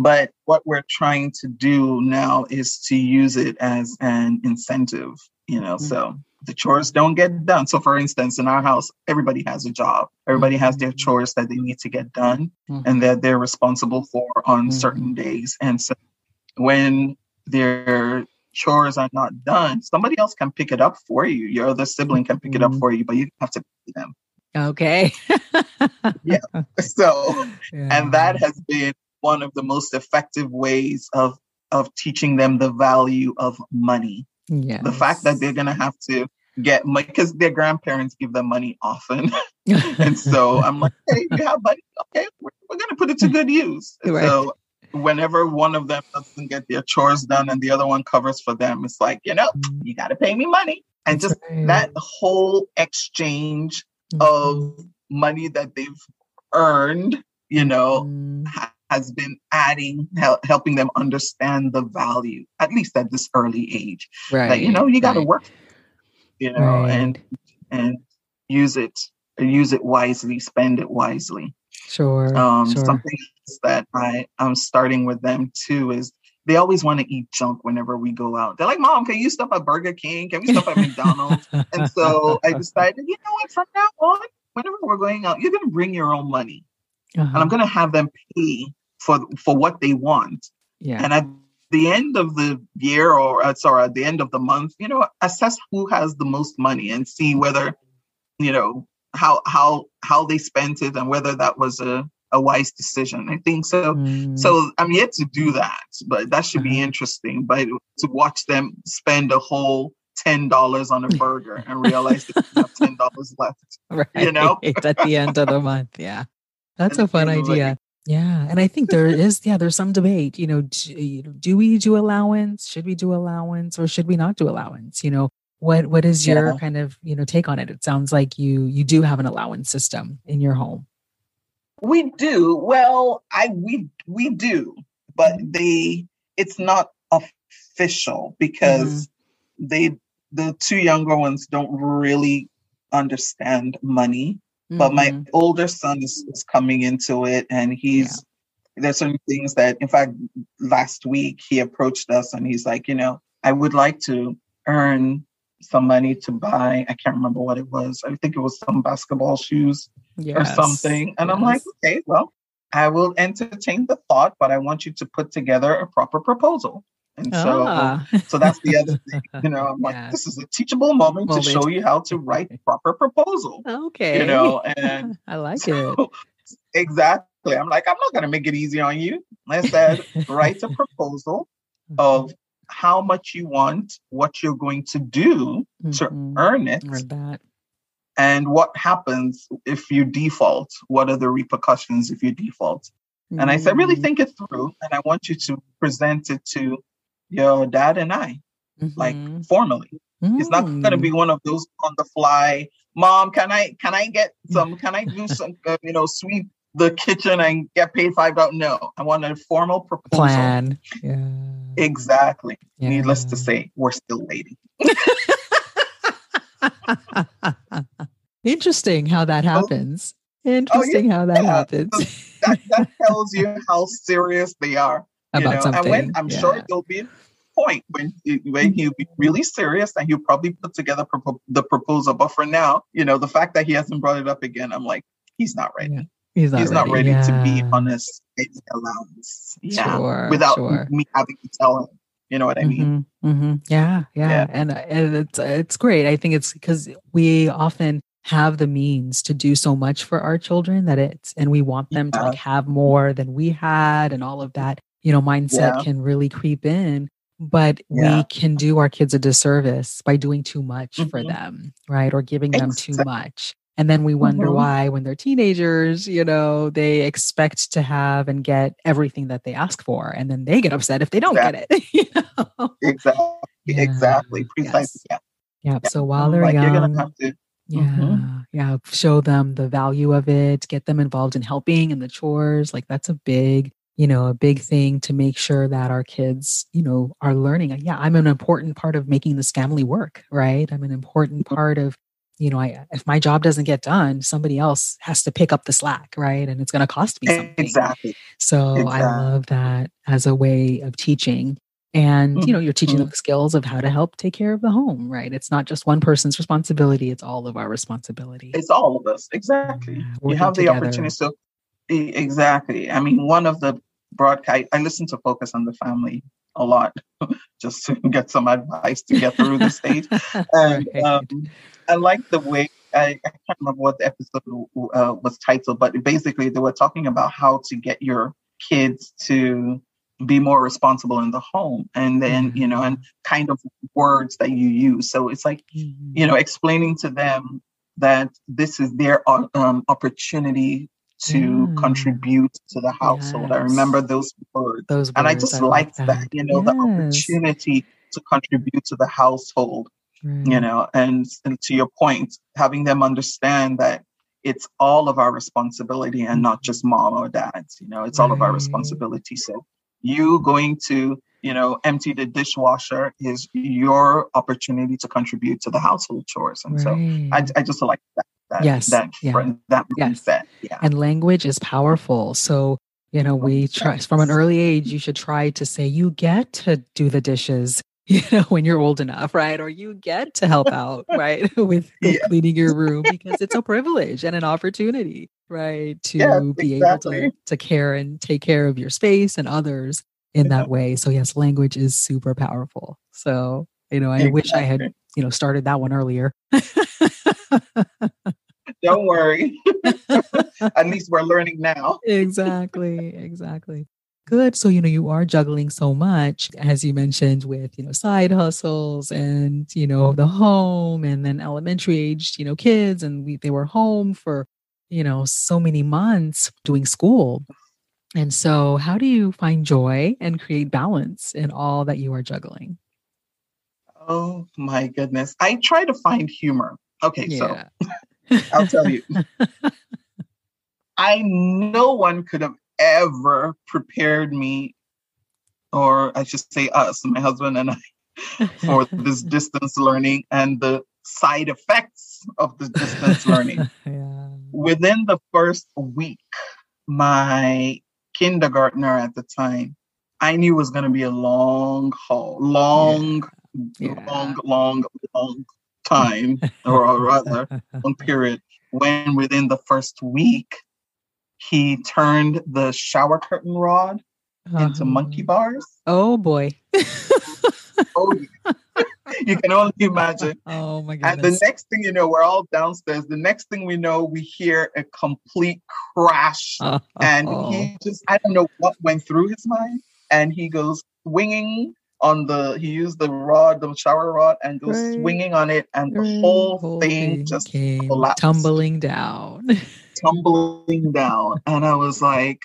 but what we're trying to do now is to use it as an incentive, you know, so the chores don't get done. So for instance, in our house, everybody has a job. Everybody has their chores that they need to get done and that they're responsible for on certain days. And so when their chores are not done, somebody else can pick it up for you. Your other sibling can pick it up for you, but you have to pay them. Okay. Yeah. So, and that has been one of the most effective ways of teaching them the value of money. Yes. The fact that they're going to have to get money, because their grandparents give them money often. And so I'm like, hey, you have money? Okay, we're going to put it to good use. Right. So whenever one of them doesn't get their chores done and the other one covers for them, it's like, you know, you got to pay me money. And just that whole exchange of money that they've earned, you know, has been adding, helping them understand the value, at least at this early age. Right. Like, you know, you got to work, you know, and use it wisely, spend it wisely. Sure. Something that I'm starting with them too is they always want to eat junk whenever we go out. They're like, Mom, can you stop at Burger King? Can we stop at McDonald's? And so I decided, you know what, from now on, whenever we're going out, you're going to bring your own money. And I'm going to have them pay for what they want. Yeah. And at the end of the year at the end of the month, you know, assess who has the most money and see whether, you know, how they spent it and whether that was a wise decision. I think so. So I'm yet to do that, but that should be interesting. But to watch them spend a whole $10 on a burger and realize that you have $10 left, right, you know, at the end of the month. Yeah. That's a fun idea. Yeah. And I think there is, there's some debate, you know, do we do allowance? Should we do allowance or should we not do allowance? You know, what is your kind of, you know, take on it? It sounds like you do have an allowance system in your home. We do. Well, we do, but it's not official because the two younger ones don't really understand money. But my older son is coming into it and there's certain things that, in fact, last week he approached us and he's like, you know, I would like to earn some money to buy, I can't remember what it was. I think it was some basketball shoes or something. And I'm like, okay, well, I will entertain the thought, but I want you to put together a proper proposal. And so that's the other thing, you know, I'm like, this is a teachable moment to show you how to write a proper proposal. Okay. You know, and I like it. Exactly. I'm like, I'm not going to make it easy on you. I said, write a proposal of how much you want, what you're going to do to earn it. And what happens if you default? What are the repercussions if you default? And I said, really think it through. And I want you to present it to your dad and I, like formally. It's not going to be one of those on the fly. Mom, can I get some? Can I do some? You know, sweep the kitchen and get paid $5? No, I want a formal proposal. Plan. Yeah. Exactly. Yeah. Needless to say, we're still waiting. Interesting how that happens. So that tells you how serious they are about something. And I'm sure there'll be a point when he'll be really serious and he'll probably put together the proposal. But for now, you know, the fact that he hasn't brought it up again, I'm like, he's not ready. Yeah. He's not ready to be on a state allowance. Yeah. Without me having to tell him. You know what I mean? Yeah. And it's great. I think it's because we often have the means to do so much for our children and we want them to like have more than we had and all of that, you know, mindset can really creep in, but we can do our kids a disservice by doing too much for them, right? Or giving them too much. And then we wonder why when they're teenagers, you know, they expect to have and get everything that they ask for. And then they get upset if they don't get it. You know? Exactly. Precisely. Yes. Yeah. So while they're young, you're going to have to show them the value of it, get them involved in helping and the chores. Like that's a big thing to make sure that our kids, you know, are learning. Yeah. I'm an important part of making this family work, right? I'm an important part of, you know, if my job doesn't get done, somebody else has to pick up the slack, right? And it's going to cost me something. Exactly. So I love that as a way of teaching. And, you know, you're teaching them the skills of how to help take care of the home, right? It's not just one person's responsibility. It's all of our responsibility. It's all of us. Exactly. You have the opportunity. So, exactly. I mean, one of the broadcast, I listen to Focus on the Family a lot just to get some advice to get through the stage. And right. I like the way, I can't remember what the episode was titled, but basically they were talking about how to get your kids to be more responsible in the home, and then you know, and kind of words that you use. So it's like you know, explaining to them that this is their opportunity to contribute to the household. I remember those words and I just liked that, you know, the opportunity to contribute to the household, you know, and to your point, having them understand that it's all of our responsibility and not just mom or dad's, you know, it's all of our responsibility. So you going to, you know, empty the dishwasher is your opportunity to contribute to the household chores. And so I just like that. Yes. That mindset. Yeah. And language is powerful. So, you know, we try from an early age, you should try to say, you get to do the dishes, you know, when you're old enough, right? Or you get to help out, right? With cleaning your room, because it's a privilege and an opportunity, right? To be able to care and take care of your space and others in that way. So yes, language is super powerful. So, you know, I wish I had, you know, started that one earlier. Don't worry. At least we're learning now. Exactly. Good. So, you know, you are juggling so much, as you mentioned, with, you know, side hustles and, you know, the home, and then elementary aged, you know, kids. And they were home for, you know, so many months doing school. And so how do you find joy and create balance in all that you are juggling? Oh, my goodness. I try to find humor. Okay. Yeah. So I'll tell you, no one could have ever prepared me, or I should say us, my husband and I, for this distance learning and the side effects of the distance learning. Within the first week, my kindergartner at the time, I knew it was going to be a long haul, long time, or rather long period, when within the first week, he turned the shower curtain rod into monkey bars. Oh, boy. You can only imagine. Oh, my goodness. And the next thing you know, we're all downstairs. The next thing we know, we hear a complete crash. And he just, I don't know what went through his mind. And he goes swinging on he used the rod, the shower rod, and goes swinging on it. And the whole thing just collapsed. Tumbling down. And I was like,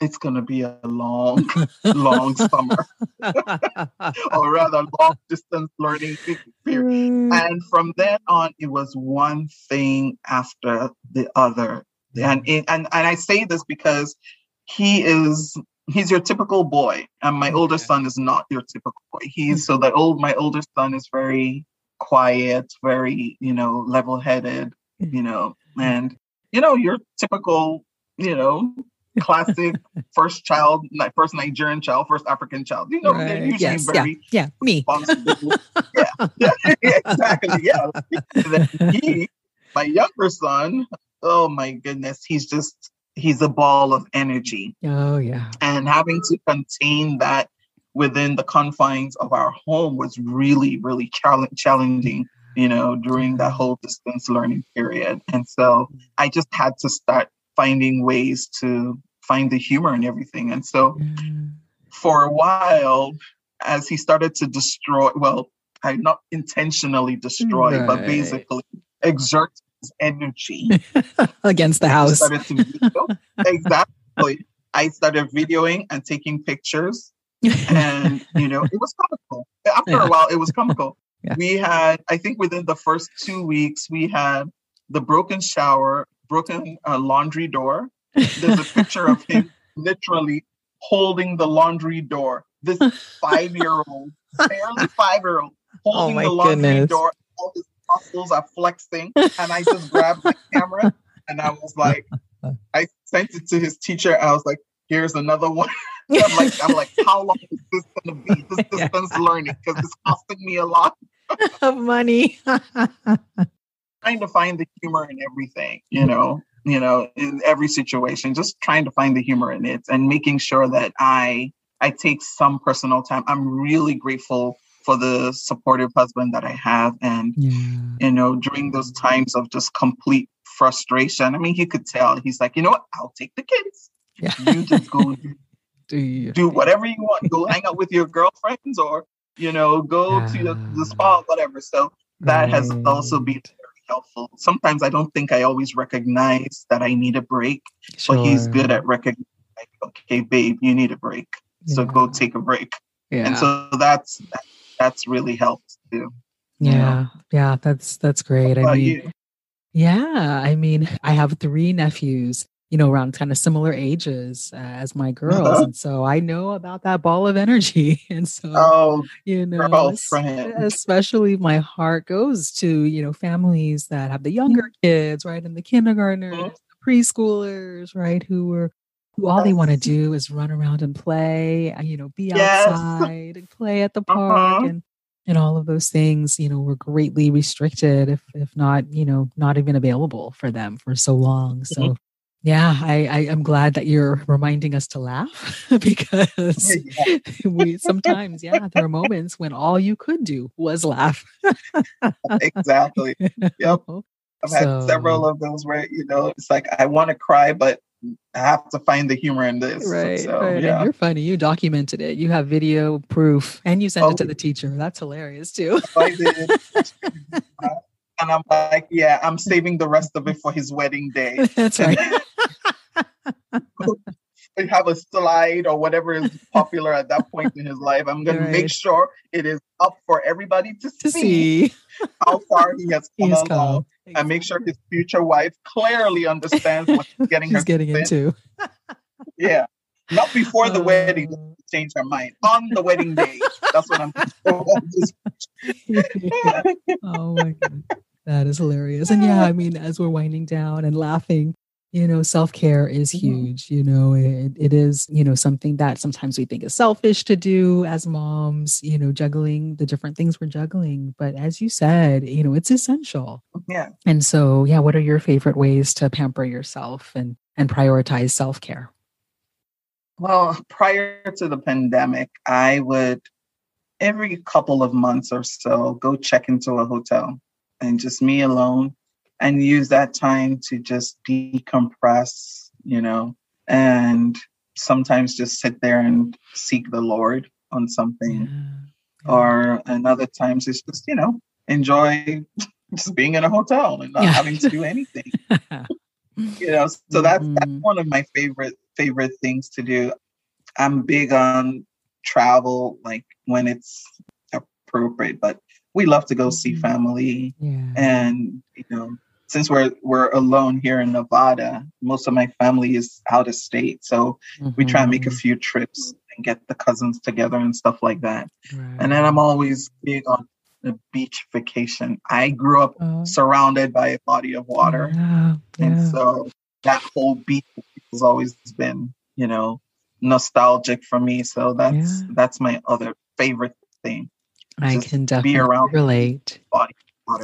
it's going to be a long, long summer, or rather long distance learning period. And from then on, it was one thing after the other. And I say this because he's your typical boy. And my older son is not your typical boy. My older son is very quiet, very, you know, level-headed, you know, and, you know, your typical, you know, classic first Nigerian child, first African child. You know, they're usually very responsible. Exactly. Yeah. And then my younger son, oh my goodness, he's a ball of energy. Oh yeah. And having to contain that within the confines of our home was really, really challenging, you know, during that whole distance learning period. And so I just had to start finding ways to find the humor in everything. And so for a while, as he started to destroy, well, I not intentionally destroy, but basically exert his energy against the house. I started videoing and taking pictures. And, you know, it was comical. After a while, it was comical. Yeah. We had, I think within the first 2 weeks, we had the broken shower, broken laundry door. There's a picture of him literally holding the laundry door. This 5-year-old, barely 5-year-old, holding the laundry door. All his muscles are flexing. And I just grabbed the camera and I was like, I sent it to his teacher. I was like, here's another one. So I'm like, how long is this going to be? This distance learning, because it's costing me a lot of money. Trying to find the humor in everything, you know, in every situation, just trying to find the humor in it and making sure that I take some personal time. I'm really grateful for the supportive husband that I have. And, you know, during those times of just complete frustration, I mean, he could tell, he's like, you know what, I'll take the kids. Yeah. You just go do whatever you want. Go hang out with your girlfriends or, you know, go to the spa, whatever. So that has also been very helpful. Sometimes I don't think I always recognize that I need a break, but he's good at recognizing, like, okay, babe, you need a break. So go take a break. Yeah. And so that's really helped too. Yeah. You know? Yeah. That's great. I mean, you? Yeah. I mean, I have three nephews, you know, around kind of similar ages as my girls. Uh-huh. And so I know about that ball of energy. And so, you know, especially my heart goes to, you know, families that have the younger kids, right? And the kindergartners, the preschoolers, right? Who all they want to do is run around and play, you know, be outside and play at the park and all of those things, you know, were greatly restricted, if not, you know, not even available for them for so long. So yeah, I'm glad that you're reminding us to laugh because we sometimes, there are moments when all you could do was laugh. Exactly. Yep. I've had several of those where, you know, it's like, I want to cry, but I have to find the humor in this. Right. So, right. Yeah. And you're funny. You documented it. You have video proof and you sent it to the teacher. That's hilarious too. I did. And I'm like, yeah, I'm saving the rest of it for his wedding day. That's right. We have a slide or whatever is popular at that point in his life. I'm going to make sure it is up for everybody to see how far he has come along. Exactly. And make sure his future wife clearly understands what she's getting into. Yeah. Not before the wedding, change her mind. On the wedding day. That's what I'm doing. Oh my God. That is hilarious. And yeah, I mean, as we're winding down and laughing, you know, self-care is huge. You know, it is, you know, something that sometimes we think is selfish to do as moms, you know, juggling the different things we're juggling. But as you said, you know, it's essential. Yeah. And so, yeah, what are your favorite ways to pamper yourself and prioritize self-care? Well, prior to the pandemic, I would every couple of months or so go check into a hotel and just me alone. And use that time to just decompress, you know, and sometimes just sit there and seek the Lord on something. Yeah. Or another times it's just, you know, enjoy just being in a hotel and not having to do anything. You know, so that's one of my favorite things to do. I'm big on travel, like when it's appropriate, but we love to go see family. Yeah. And, you know, since we're alone here in Nevada, most of my family is out of state. So we try and make a few trips and get the cousins together and stuff like that. Right. And then I'm always big on a beach vacation. I grew up surrounded by a body of water. Yeah. Yeah. And so that whole beach has always been, you know, nostalgic for me. So that's my other favorite thing. I can definitely relate.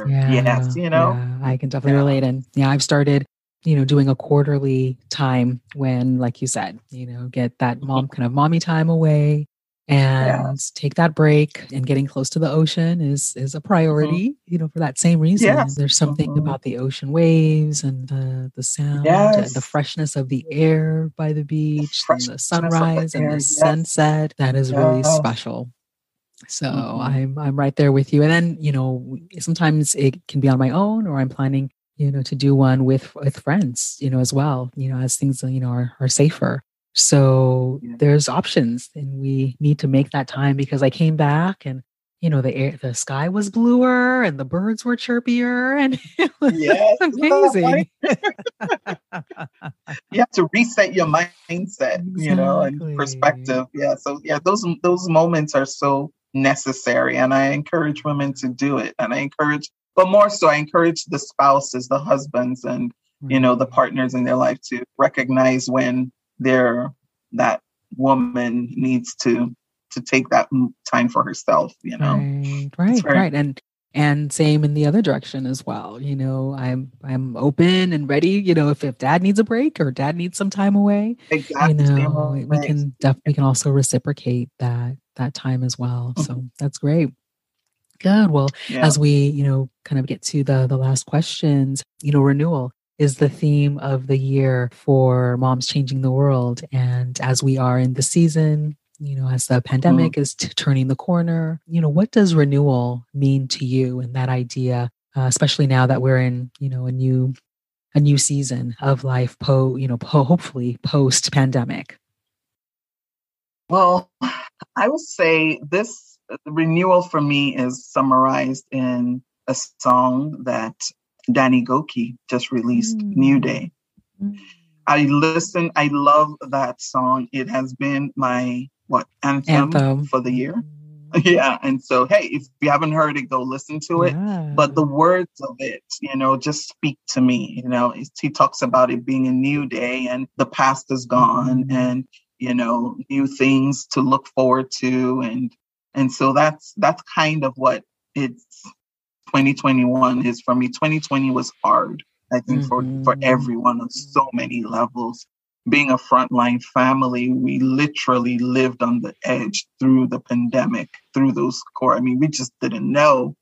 Yeah, yes, you know, I can definitely relate. And yeah, I've started, you know, doing a quarterly time when, like you said, you know, get that mom kind of mommy time away and take that break. And getting close to the ocean is a priority, you know, for that same reason. Yes. There's something about the ocean waves and the sound and the freshness of the air by the beach, and the sunrise and the sunset. That is really special. So I'm right there with you. And then, you know, sometimes it can be on my own, or I'm planning, you know, to do one with friends, you know, as well, you know, as things, you know, are safer. So there's options, and we need to make that time, because I came back and, you know, the sky was bluer and the birds were chirpier, and it was amazing. You have to reset your mindset, you know, and perspective. Yeah. So yeah, those moments are so necessary, and I encourage women to do it. And I encourage the spouses, the husbands, and you know, the partners in their life to recognize when they're that woman needs to take that time for herself, you know? Right. And same in the other direction as well. You know, I'm open and ready, you know, if dad needs a break or dad needs some time away, exactly. You know, we can also reciprocate that time as well. Mm-hmm. So that's great. Good. Well, as we, you know, kind of get to the last questions, you know, renewal is the theme of the year for Moms Changing the World. And as we are in the season, you know, as the pandemic is turning the corner, you know, what does renewal mean to you and that idea, especially now that we're in, you know, a new season of life, hopefully post pandemic? Well, I will say this. The renewal for me is summarized in a song that Danny Gokey just released, New Day. I love that song. It has been my anthem for the year. Yeah. And so, hey, if you haven't heard it, go listen to it. Yeah. But the words of it, you know, just speak to me. You know, he talks about it being a new day and the past is gone and, you know, new things to look forward to. And so that's kind of what it's 2021 is for me. 2020 was hard, I think, for everyone on so many levels. Being a frontline family, we literally lived on the edge through the pandemic, through those core. I mean, we just didn't know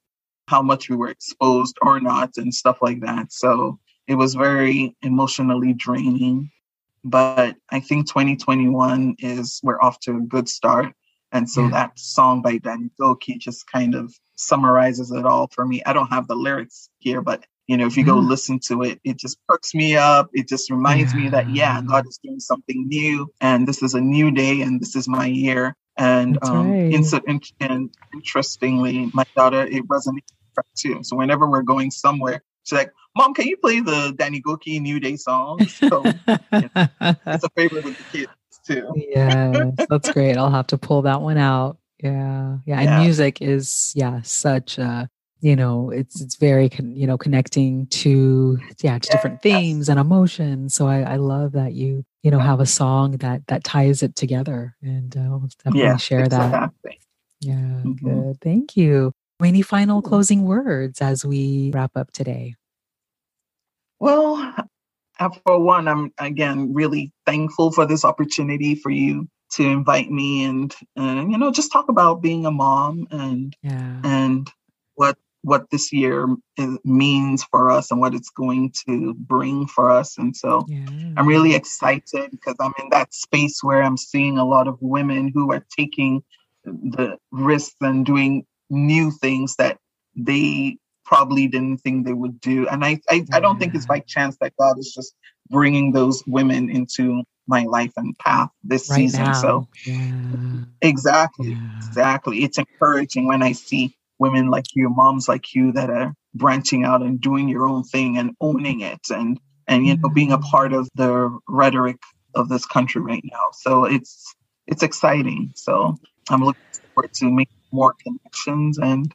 how much we were exposed or not and stuff like that. So it was very emotionally draining. But I think 2021 we're off to a good start. And so that song by Danny Gokey just kind of summarizes it all for me. I don't have the lyrics here, but, you know, if you go listen to it, it just perks me up. It just reminds me that, God is doing something new and this is a new day and this is my year. And interestingly, my daughter, it resonates with her too. So whenever we're going somewhere, she's like, Mom, can you play the Danny Gokey New Day song? So it's a favorite with the kids. Yeah, that's great. I'll have to pull that one out. Yeah. And music is such a, you know, it's very connecting to to different themes and emotions. So I love that you know have a song that ties it together, and I'll definitely share that. Yeah, good. Thank you. Any final closing words as we wrap up today? Well, for one, I'm, again, really thankful for this opportunity for you to invite me and you know, just talk about being a mom and what this year means for us and what it's going to bring for us. And so I'm really excited because I'm in that space where I'm seeing a lot of women who are taking the risks and doing new things that they probably didn't think they would do. And I don't think it's by chance that God is just bringing those women into my life and path this season. Now. So exactly. It's encouraging when I see women like you, moms like you that are branching out and doing your own thing and owning it and you know, being a part of the rhetoric of this country right now. So it's exciting. So I'm looking forward to making more connections and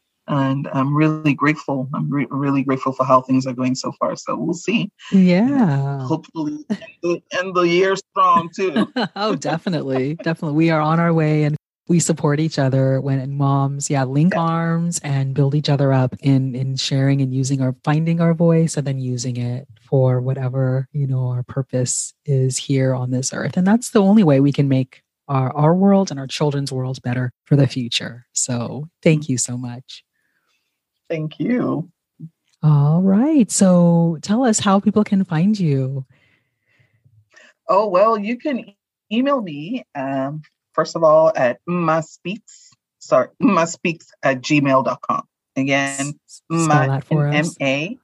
I'm really grateful. I'm really grateful for how things are going so far. So we'll see. Yeah. And hopefully end the year strong too. Oh, definitely. Definitely. We are on our way and we support each other when moms, link arms and build each other up in sharing and finding our voice and then using it for whatever, you know, our purpose is here on this earth. And that's the only way we can make our world and our children's world better for the future. So thank you so much. Thank you. All right. So tell us how people can find you. Oh, well, you can email me, first of all, at umaspeaks @gmail.com. Again, M-A.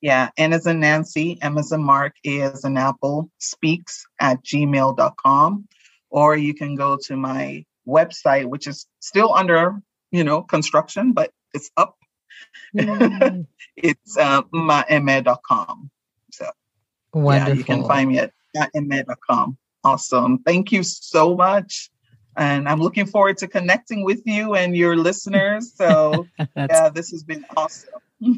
Yeah. N as in Nancy, M as in Mark, A as in Apple, speaks @gmail.com. Or you can go to my website, which is still under, you know, construction, but it's up. It's umaeme.com. So wonderful. You can find me at umaeme.com. Awesome. Thank you so much. And I'm looking forward to connecting with you and your listeners. So this has been awesome.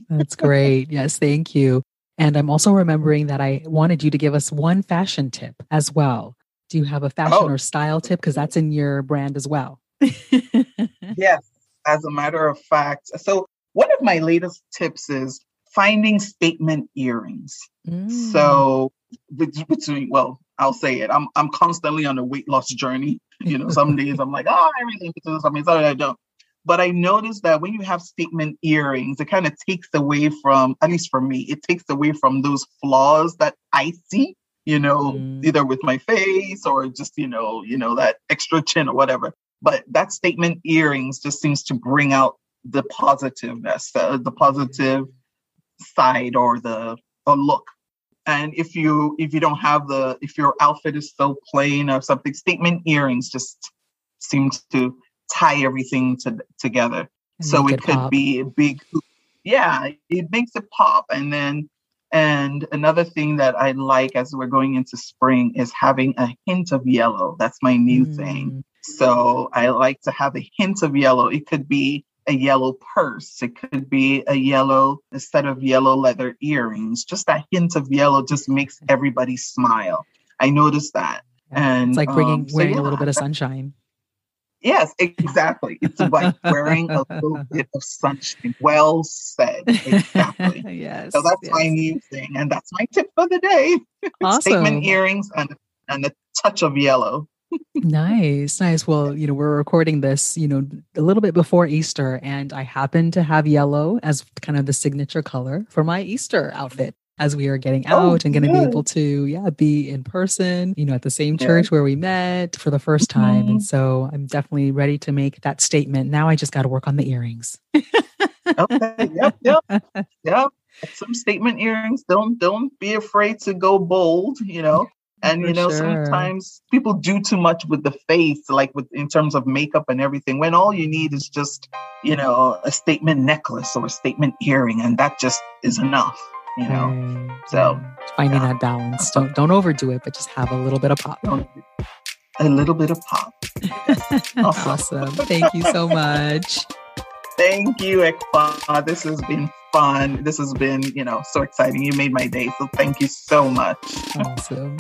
That's great. Yes, thank you. And I'm also remembering that I wanted you to give us one fashion tip as well. Do you have a fashion or style tip? Because that's in your brand as well. Yes, as a matter of fact. So one of my latest tips is finding statement earrings. So between, well, I'll say it. I'm constantly on a weight loss journey. You know, some days I'm like, oh, I really need to do something. Sorry, I don't. But I noticed that when you have statement earrings, it kind of takes away from, at least for me, it takes away from those flaws that I see, you know, either with my face or just, you know, that extra chin or whatever. But that statement earrings just seems to bring out the positiveness, the positive side or the look. And if you don't have if your outfit is so plain or something, statement earrings just seems to tie everything together. So it could be a big, it makes it pop. And another thing that I like as we're going into spring is having a hint of yellow. That's my new thing. So I like to have a hint of yellow. It could be a yellow purse. It could be a set of yellow leather earrings. Just that hint of yellow just makes everybody smile. I noticed that. Yeah. And it's like wearing a little bit of sunshine. Yes, exactly. It's like wearing a little bit of sunshine. Well said. Exactly. Yes. So that's my new thing. And that's my tip for the day. Awesome. Statement earrings and a touch of yellow. Nice. Well, you know, we're recording this, you know, a little bit before Easter, and I happen to have yellow as kind of the signature color for my Easter outfit as we are getting out and going to be able to, be in person, you know, at the same church where we met for the first time. And so I'm definitely ready to make that statement. Now I just got to work on the earrings. Okay. Yep. Some statement earrings. Don't be afraid to go bold, you know. And, sometimes people do too much with the face, like in terms of makeup and everything, when all you need is just, you know, a statement necklace or a statement earring. And that just is enough, you know, so finding that balance. Don't overdo it, but just have a little bit of pop. A little bit of pop. Awesome. Thank you so much. Thank you, Akua. This has been fun. This has been, so exciting. You made my day. So thank you so much. Awesome.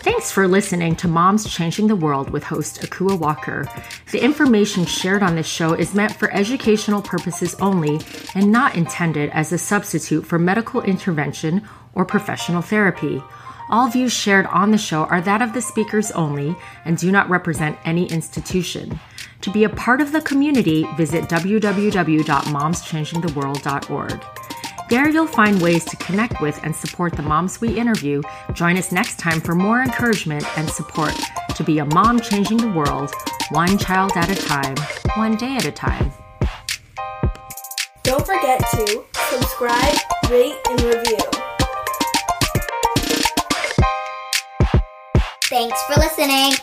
Thanks for listening to Moms Changing the World with host Akua Walker. The information shared on this show is meant for educational purposes only and not intended as a substitute for medical intervention or professional therapy. All views shared on the show are that of the speakers only and do not represent any institution. To be a part of the community, visit www.momschangingtheworld.org. There you'll find ways to connect with and support the moms we interview. Join us next time for more encouragement and support to be a mom changing the world, one child at a time, one day at a time. Don't forget to subscribe, rate, and review. Thanks for listening.